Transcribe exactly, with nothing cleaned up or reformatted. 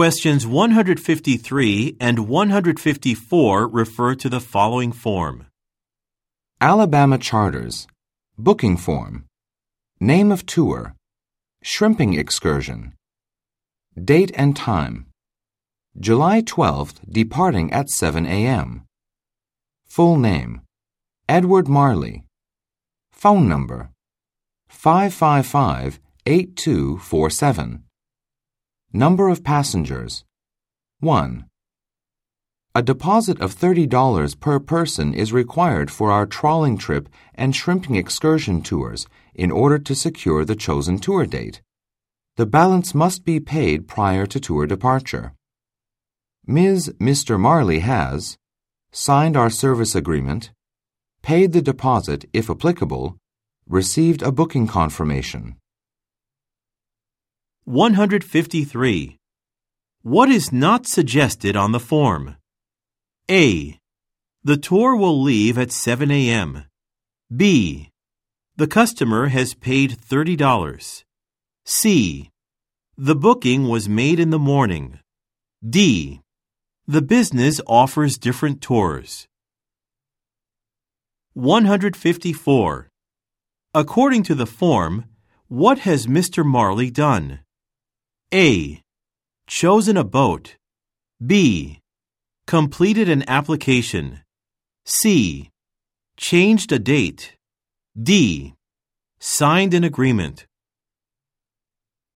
Questions one hundred fifty-three and one hundred fifty-four refer to the following form. Alabama Charters, Booking Form, Name of Tour, Shrimping Excursion, Date and Time, July twelfth departing at seven a.m. Full Name, Edward Marley. Phone Number, five five five, eight two four seven. Number of Passengers, one. A deposit of thirty dollars per person is required for our trawling trip and shrimping excursion tours in order to secure the chosen tour date. The balance must be paid prior to tour departure. Miz Mister Marley has signed our service agreement, paid the deposit if applicable, received a booking confirmation. one hundred fifty-three. What is not suggested on the form? A. The tour will leave at seven a.m. B. The customer has paid thirty dollars. C. The booking was made in the morning. D. The business offers different tours. one hundred fifty-four. According to the form, what has Mister Marley done? A. Chosen a boat. B. Completed an application. C. Changed a date. D. Signed an agreement.